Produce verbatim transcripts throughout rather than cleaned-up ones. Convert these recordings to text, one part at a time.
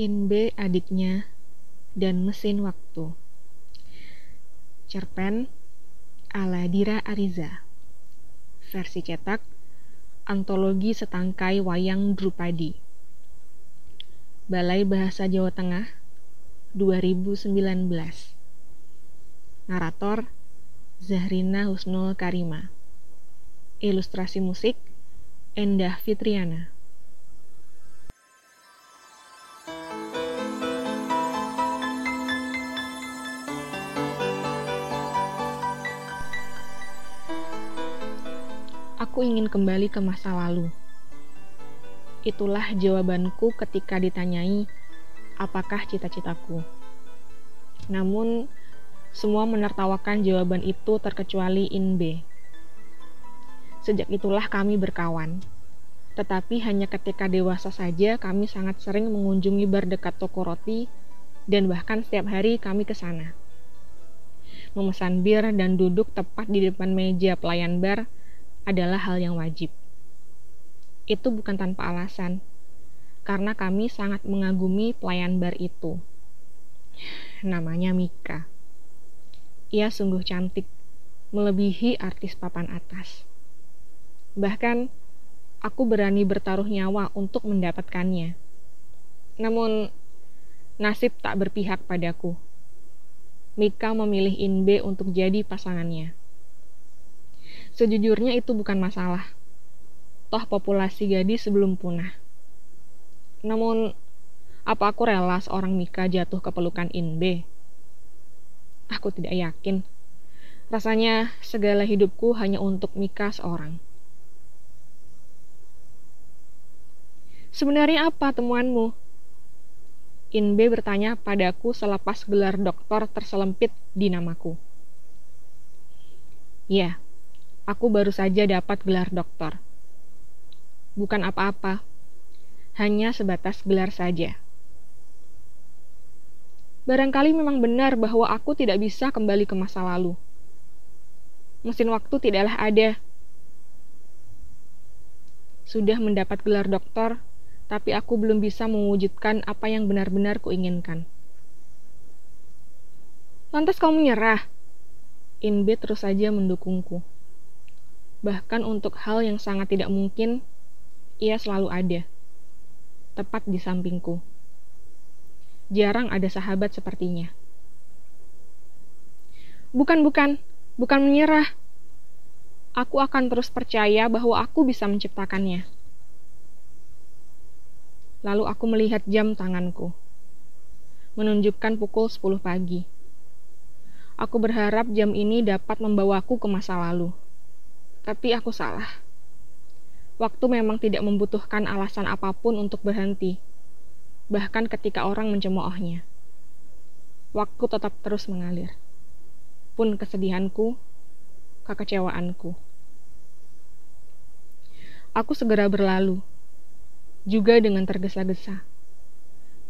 Inbe Adiknya, dan Mesin Waktu. Cerpen ala Dira Ariza. Versi cetak Antologi Setangkai Wayang Drupadi, Balai Bahasa Jawa Tengah, dua ribu sembilan belas. Narator Zahrina Husnul Karima. Ilustrasi musik Endah Fitriana. Aku ingin kembali ke masa lalu. Itulah jawabanku ketika ditanyai apakah cita-citaku. Namun, semua menertawakan jawaban itu terkecuali Inbe. Sejak itulah kami berkawan. Tetapi hanya ketika dewasa saja kami sangat sering mengunjungi bar dekat toko roti, dan bahkan setiap hari kami ke sana. Memesan bir dan duduk tepat di depan meja pelayan bar adalah hal yang wajib. Itu bukan tanpa alasan, karena kami sangat mengagumi pelayan bar itu. Namanya Mika. Ia sungguh cantik, melebihi artis papan atas. Bahkan, aku berani bertaruh nyawa untuk mendapatkannya. Namun, nasib tak berpihak padaku. Mika memilih Inbe untuk jadi pasangannya. Sejujurnya itu bukan masalah. Toh populasi gadis sebelum punah. Namun, apa aku rela seorang Mika jatuh ke pelukan Inbe? Aku tidak yakin. Rasanya segala hidupku hanya untuk Mika seorang. Sebenarnya apa temuanmu? Inbe bertanya padaku selepas gelar doktor terselempit di namaku. Ya, aku baru saja dapat gelar doktor. Bukan apa-apa, hanya sebatas gelar saja. Barangkali memang benar bahwa aku tidak bisa kembali ke masa lalu. Mesin waktu tidaklah ada. Sudah mendapat gelar doktor, tapi aku belum bisa mewujudkan apa yang benar-benar kuinginkan. Lantas kau menyerah? Inbe terus saja mendukungku. Bahkan untuk hal yang sangat tidak mungkin, ia selalu ada. Tepat di sampingku. Jarang ada sahabat sepertinya. Bukan, bukan, bukan menyerah. Aku akan terus percaya bahwa aku bisa menciptakannya. Lalu aku melihat jam tanganku. Menunjukkan pukul sepuluh pagi. Aku berharap jam ini dapat membawaku ke masa lalu. Tapi aku salah. Waktu memang tidak membutuhkan alasan apapun untuk berhenti, bahkan ketika orang mencemoohnya. Waktu tetap terus mengalir. Pun kesedihanku, kekecewaanku. Aku segera berlalu, juga dengan tergesa-gesa.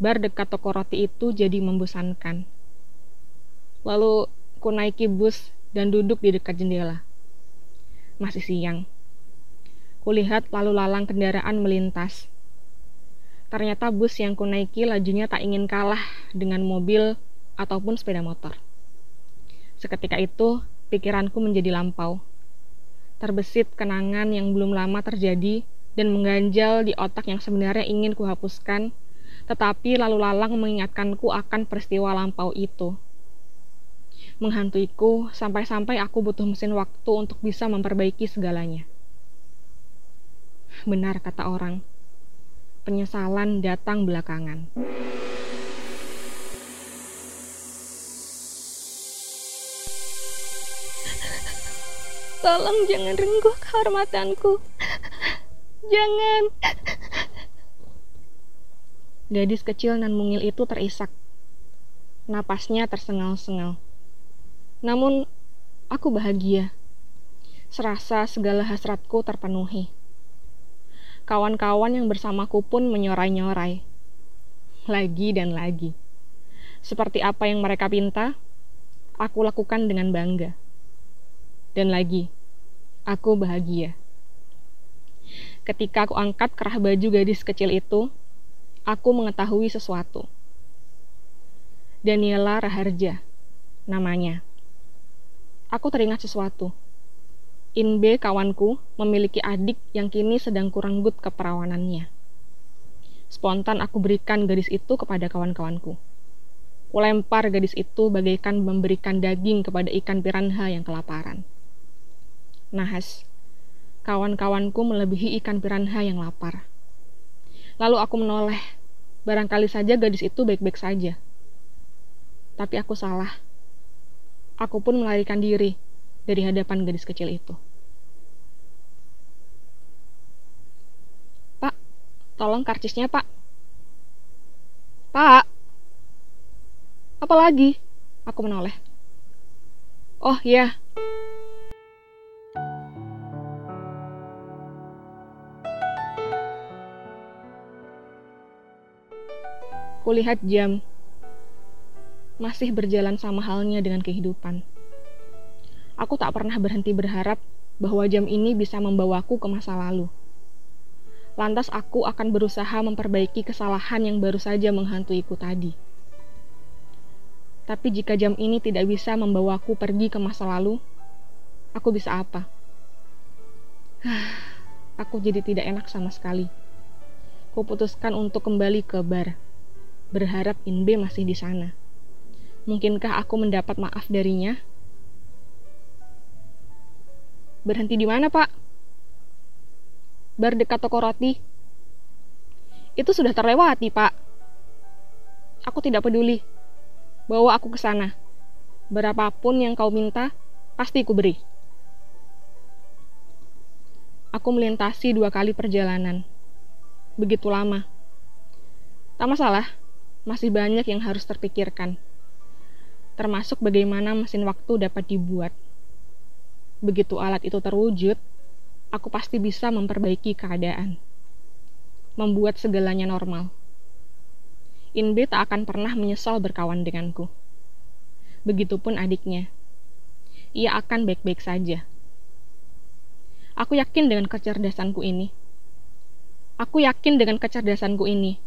Bar dekat toko roti itu jadi membosankan. Lalu, ku naiki bus dan duduk di dekat jendela. Masih siang. Kulihat lalu-lalang kendaraan melintas. Ternyata bus yang kunaiki lajunya tak ingin kalah dengan mobil ataupun sepeda motor. Seketika itu, pikiranku menjadi lampau. Terbesit kenangan yang belum lama terjadi dan mengganjal di otak yang sebenarnya ingin kuhapuskan, tetapi lalu-lalang mengingatkanku akan peristiwa lampau itu. Menghantuiku sampai-sampai aku butuh mesin waktu untuk bisa memperbaiki segalanya. Benar kata orang, penyesalan datang belakangan. Tolong jangan rengguh kehormatanku. Jangan. Gadis kecil nan mungil itu terisak. Napasnya tersengal-sengal. Namun, aku bahagia. Serasa segala hasratku terpenuhi. Kawan-kawan yang bersamaku pun menyorai-nyorai. Lagi dan lagi. Seperti apa yang mereka pinta, aku lakukan dengan bangga. Dan lagi, aku bahagia. Ketika aku angkat kerah baju gadis kecil itu, Aku mengetahui sesuatu. Daniela Raharja namanya. Aku teringat sesuatu. Inbe, kawanku, memiliki adik yang kini sedang kurang good keperawanannya. Spontan aku berikan gadis itu kepada kawan-kawanku. Kulempar gadis itu bagaikan memberikan daging kepada ikan piranha yang kelaparan. Nahas, kawan-kawanku melebihi ikan piranha yang lapar. Lalu aku menoleh, barangkali saja gadis itu baik-baik saja. Tapi aku salah. Aku pun melarikan diri dari hadapan gadis kecil itu. Pak, tolong karcisnya, Pak. Pak, apa lagi? Aku menoleh. Oh, ya. Kulihat jam. Masih berjalan sama halnya dengan kehidupan. Aku tak pernah berhenti berharap bahwa jam ini bisa membawaku ke masa lalu. Lantas aku akan berusaha memperbaiki kesalahan yang baru saja menghantuiku tadi. Tapi jika jam ini tidak bisa membawaku pergi ke masa lalu, aku bisa apa? Aku jadi tidak enak sama sekali. Kuputuskan untuk kembali ke bar, berharap Inbe masih di sana. Mungkinkah aku mendapat maaf darinya? Berhenti di mana, Pak? Bar dekat toko roti. Itu sudah terlewati, Pak. Aku tidak peduli. Bawa aku ke sana. Berapapun yang kau minta, pasti ku beri. Aku melintasi dua kali perjalanan. Begitu lama. Tak masalah, masih banyak yang harus terpikirkan. Termasuk bagaimana mesin waktu dapat dibuat. Begitu alat itu terwujud, aku pasti bisa memperbaiki keadaan. Membuat segalanya normal. Inbe tak akan pernah menyesal berkawan denganku. Begitupun adiknya. Ia akan baik-baik saja. Aku yakin dengan kecerdasanku ini. Aku yakin dengan kecerdasanku ini.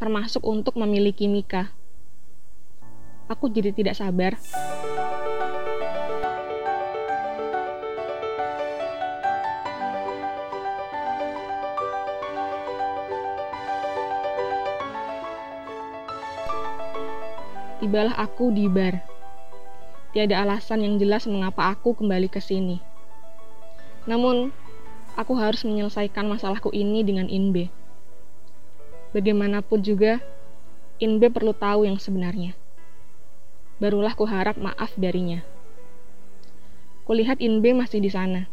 Termasuk untuk memiliki Mika. Aku jadi tidak sabar. Tibalah aku di bar. Tiada alasan yang jelas mengapa aku kembali ke sini. Namun, aku harus menyelesaikan masalahku ini dengan Inbe. Bagaimanapun juga, Inbe perlu tahu yang sebenarnya. Barulah kuharap maaf darinya. Kulihat Inbe masih di sana.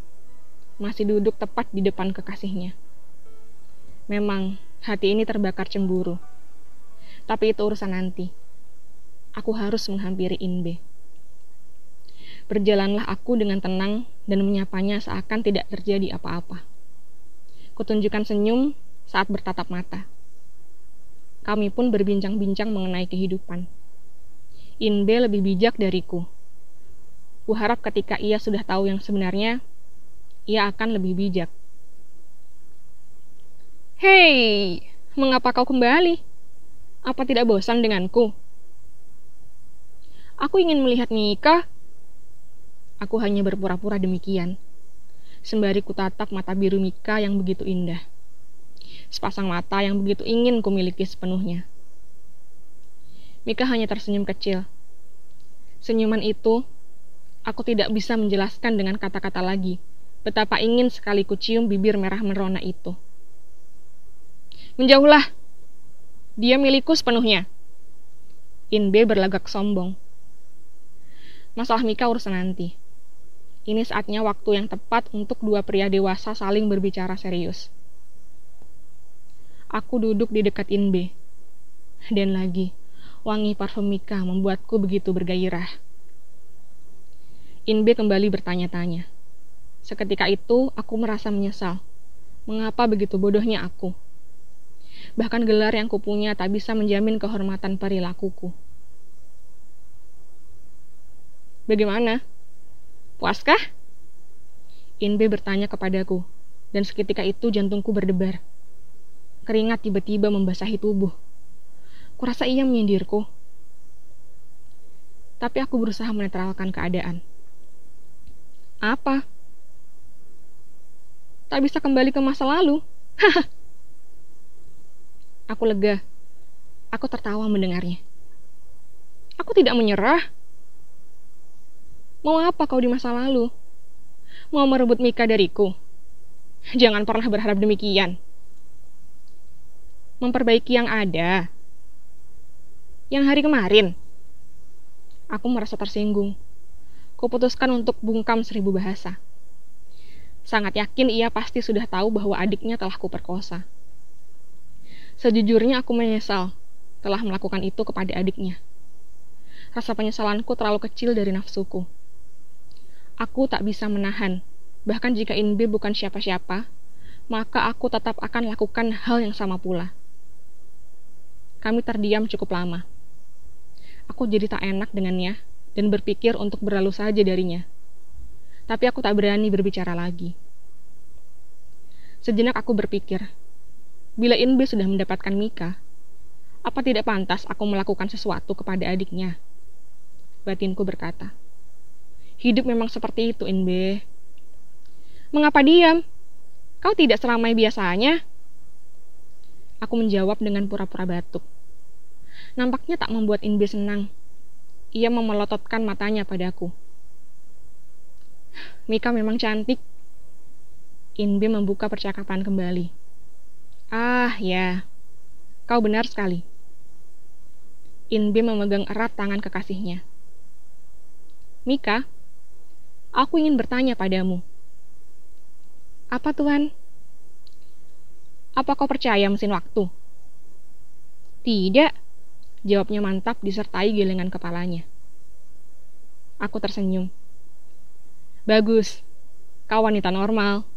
Masih duduk tepat di depan kekasihnya. Memang, hati ini terbakar cemburu. Tapi itu urusan nanti. Aku harus menghampiri Inbe. Berjalanlah aku dengan tenang dan menyapanya seakan tidak terjadi apa-apa. Kutunjukkan senyum saat bertatap mata. Kami pun berbincang-bincang mengenai kehidupan. Inbe lebih bijak dariku. Kuharap ketika ia sudah tahu yang sebenarnya, ia akan lebih bijak. Hei, mengapa kau kembali? Apa tidak bosan denganku? Aku ingin melihat Mika. Aku hanya berpura-pura demikian. Sembari kutatap mata biru Mika yang begitu indah. Sepasang mata yang begitu ingin kumiliki sepenuhnya. Mika hanya tersenyum kecil. Senyuman itu, aku tidak bisa menjelaskan dengan kata-kata lagi. Betapa ingin sekali kucium bibir merah merona itu. Menjauhlah. Dia milikku sepenuhnya. Inbe berlagak sombong. Masalah Mika urusan nanti. Ini saatnya waktu yang tepat untuk dua pria dewasa saling berbicara serius. Aku duduk di dekat Inbe. Dan lagi, wangi parfum Mika membuatku begitu bergairah. Inbe kembali bertanya-tanya. Seketika itu, aku merasa menyesal. Mengapa begitu bodohnya aku? Bahkan gelar yang kupunya tak bisa menjamin kehormatan perilakuku. Bagaimana? Puaskah? Inbe bertanya kepadaku, dan seketika itu jantungku berdebar. Keringat tiba-tiba membasahi tubuh. Kurasa ia menyindirku. Tapi aku berusaha menetralkan keadaan. Apa? Tak bisa kembali ke masa lalu. Aku lega. Aku tertawa mendengarnya. Aku tidak menyerah. Mau apa kau di masa lalu? Mau merebut Mika dariku? Jangan pernah berharap demikian. Memperbaiki yang ada. Yang hari kemarin. Aku merasa tersinggung. Kuputuskan untuk bungkam seribu bahasa. Sangat yakin ia pasti sudah tahu bahwa adiknya telah kuperkosa. Sejujurnya aku menyesal telah melakukan itu kepada adiknya. Rasa penyesalanku terlalu kecil dari nafsuku. Aku tak bisa menahan. Bahkan jika Inbe bukan siapa-siapa, maka aku tetap akan lakukan hal yang sama pula. Kami terdiam cukup lama. Aku jadi tak enak dengannya dan berpikir untuk berlalu saja darinya. Tapi aku tak berani berbicara lagi. Sejenak aku berpikir, bila Inbe sudah mendapatkan Mika, apa tidak pantas aku melakukan sesuatu kepada adiknya? Batinku berkata, hidup memang seperti itu, Inbe. Mengapa diam? Kau tidak seramai biasanya. Aku menjawab dengan pura-pura batuk. Nampaknya tak membuat Inbe senang. Ia memelototkan matanya padaku. Mika memang cantik. Inbe membuka percakapan kembali. Ah, ya. Kau benar sekali. Inbe memegang erat tangan kekasihnya. Mika, aku ingin bertanya padamu. Apa, Tuan? Apa kau percaya mesin waktu? Tidak, jawabnya mantap disertai gelengan kepalanya. Aku tersenyum. Bagus, kau wanita normal.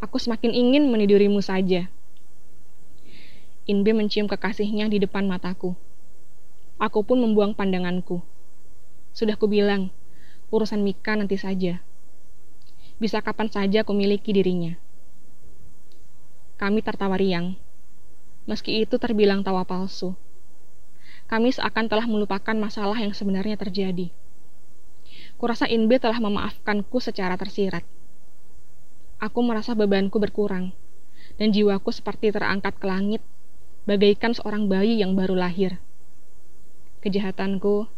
Aku semakin ingin menidurimu saja. Inbe mencium kekasihnya di depan mataku. Aku pun membuang pandanganku. Sudah kubilang, urusan Mika nanti saja. Bisa kapan saja kumiliki dirinya. Kami tertawa riang, meski itu terbilang tawa palsu. Kami seakan telah melupakan masalah yang sebenarnya terjadi. Kurasa Inbe telah memaafkanku secara tersirat. Aku merasa bebanku berkurang, dan jiwaku seperti terangkat ke langit, bagaikan seorang bayi yang baru lahir. Kejahatanku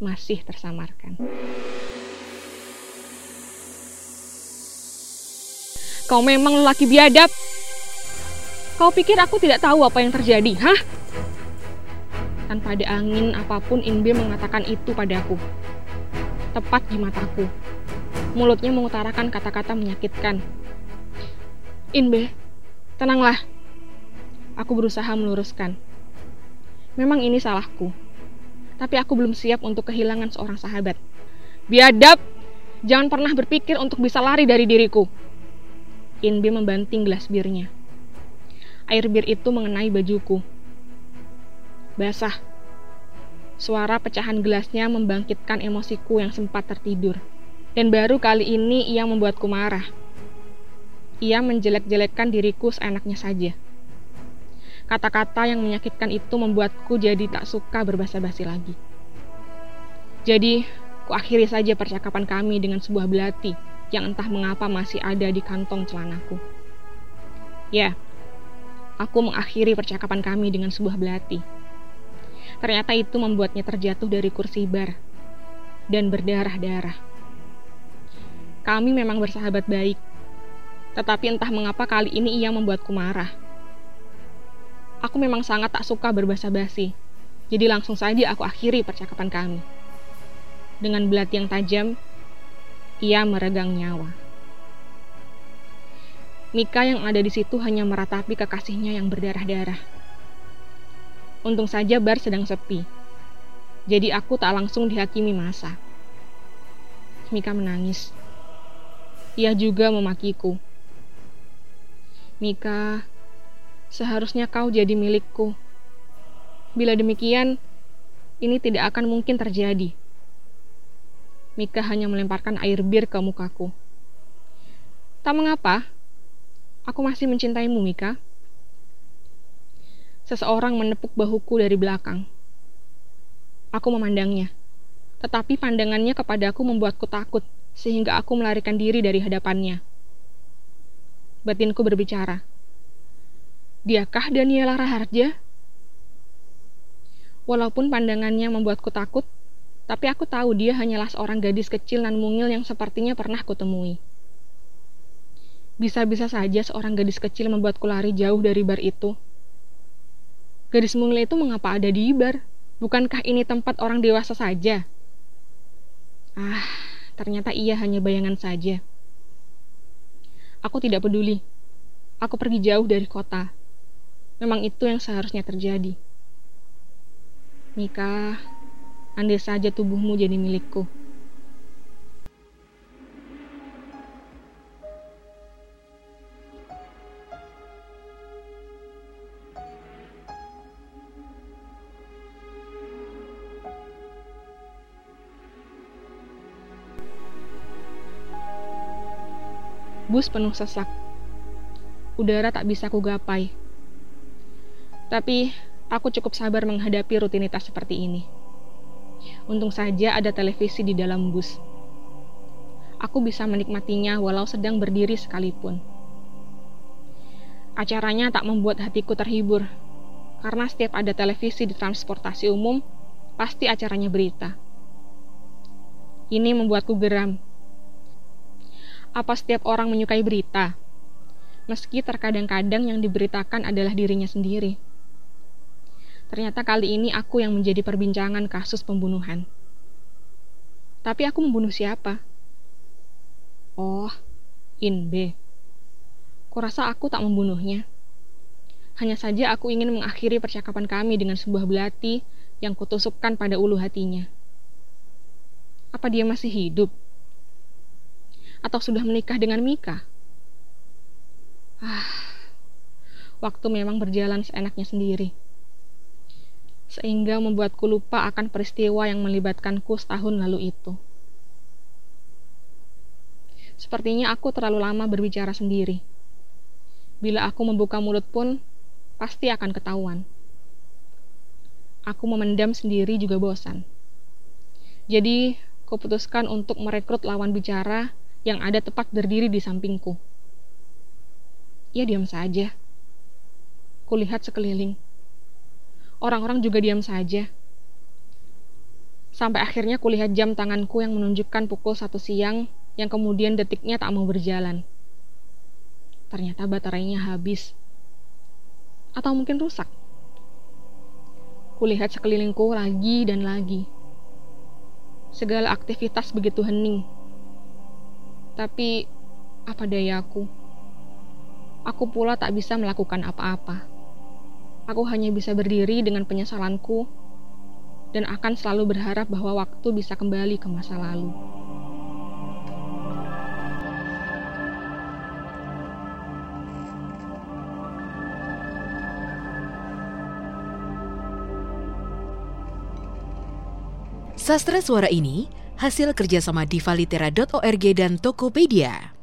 masih tersamarkan. Kau memang lelaki biadab. Kau pikir aku tidak tahu apa yang terjadi, hah? Tanpa ada angin apapun, Inbe mengatakan itu padaku. Tepat di mataku. Mulutnya mengutarakan kata-kata menyakitkan. Inbe, tenanglah. Aku berusaha meluruskan. Memang ini salahku. Tapi aku belum siap untuk kehilangan seorang sahabat. Biadab! Jangan pernah berpikir untuk bisa lari dari diriku. Inbe membanting gelas birnya. Air bir itu mengenai bajuku. Basah. Suara pecahan gelasnya membangkitkan emosiku yang sempat tertidur. Dan baru kali ini ia membuatku marah. Ia menjelek-jelekkan diriku seenaknya saja. Kata-kata yang menyakitkan itu membuatku jadi tak suka berbasa-basi lagi. Jadi, kuakhiri saja percakapan kami dengan sebuah belati yang entah mengapa masih ada di kantong celanaku. Ya, aku mengakhiri percakapan kami dengan sebuah belati. Ternyata itu membuatnya terjatuh dari kursi bar dan berdarah-darah. Kami memang bersahabat baik, tetapi entah mengapa kali ini ia membuatku marah. Aku memang sangat tak suka berbasa-basi, jadi langsung saja aku akhiri percakapan kami. Dengan belati yang tajam, ia meregang nyawa. Mika yang ada di situ hanya meratapi kekasihnya yang berdarah-darah. Untung saja bar sedang sepi. Jadi aku tak langsung dihakimi massa. Mika menangis. Ia juga memakiku. Mika, seharusnya kau jadi milikku. Bila demikian, ini tidak akan mungkin terjadi. Mika hanya melemparkan air bir ke mukaku. Tak mengapa. Aku masih mencintaimu, Mika. Seseorang menepuk bahuku dari belakang. Aku memandangnya, tetapi pandangannya kepadaku membuatku takut, sehingga aku melarikan diri dari hadapannya. Batinku berbicara. Diakah Daniela Raharja? Walaupun pandangannya membuatku takut, tapi aku tahu dia hanyalah seorang gadis kecil nan mungil yang sepertinya pernah kutemui. Bisa-bisa saja seorang gadis kecil membuatku lari jauh dari bar itu. Gadis mungil itu mengapa ada di bar? Bukankah ini tempat orang dewasa saja? Ah, ternyata ia hanya bayangan saja. Aku tidak peduli. Aku pergi jauh dari kota. Memang itu yang seharusnya terjadi. Nikah, andai saja tubuhmu jadi milikku. Bus penuh sesak. Udara tak bisa kugapai. Tapi, aku cukup sabar menghadapi rutinitas seperti ini. Untung saja ada televisi di dalam bus. Aku bisa menikmatinya walau sedang berdiri sekalipun. Acaranya tak membuat hatiku terhibur, karena setiap ada televisi di transportasi umum, pasti acaranya berita. Ini membuatku geram. Apa setiap orang menyukai berita? Meski terkadang-kadang yang diberitakan adalah dirinya sendiri. Ternyata kali ini aku yang menjadi perbincangan kasus pembunuhan. Tapi aku membunuh siapa? Oh, Inbe. Kurasa aku tak membunuhnya. Hanya saja aku ingin mengakhiri percakapan kami dengan sebuah belati yang kutusukkan pada ulu hatinya. Apa dia masih hidup? Atau sudah menikah dengan Mika? Ah, waktu memang berjalan seenaknya sendiri. Sehingga membuatku lupa akan peristiwa yang melibatkanku setahun lalu itu. Sepertinya aku terlalu lama berbicara sendiri. Bila aku membuka mulut pun, pasti akan ketahuan. Aku memendam sendiri juga bosan. Jadi, kuputuskan untuk merekrut lawan bicara yang ada tepat berdiri di sampingku. Ia diam saja. Kulihat sekeliling. Orang-orang juga diam saja. Sampai akhirnya kulihat jam tanganku yang menunjukkan pukul satu siang, yang kemudian detiknya tak mau berjalan. Ternyata baterainya habis. Atau mungkin rusak. Kulihat sekelilingku lagi dan lagi. Segala aktivitas begitu hening. Tapi, apa dayaku? Aku pula tak bisa melakukan apa-apa. Aku hanya bisa berdiri dengan penyesalanku dan akan selalu berharap bahwa waktu bisa kembali ke masa lalu. Sastra suara ini hasil kerjasama divalitera dot org dan Tokopedia.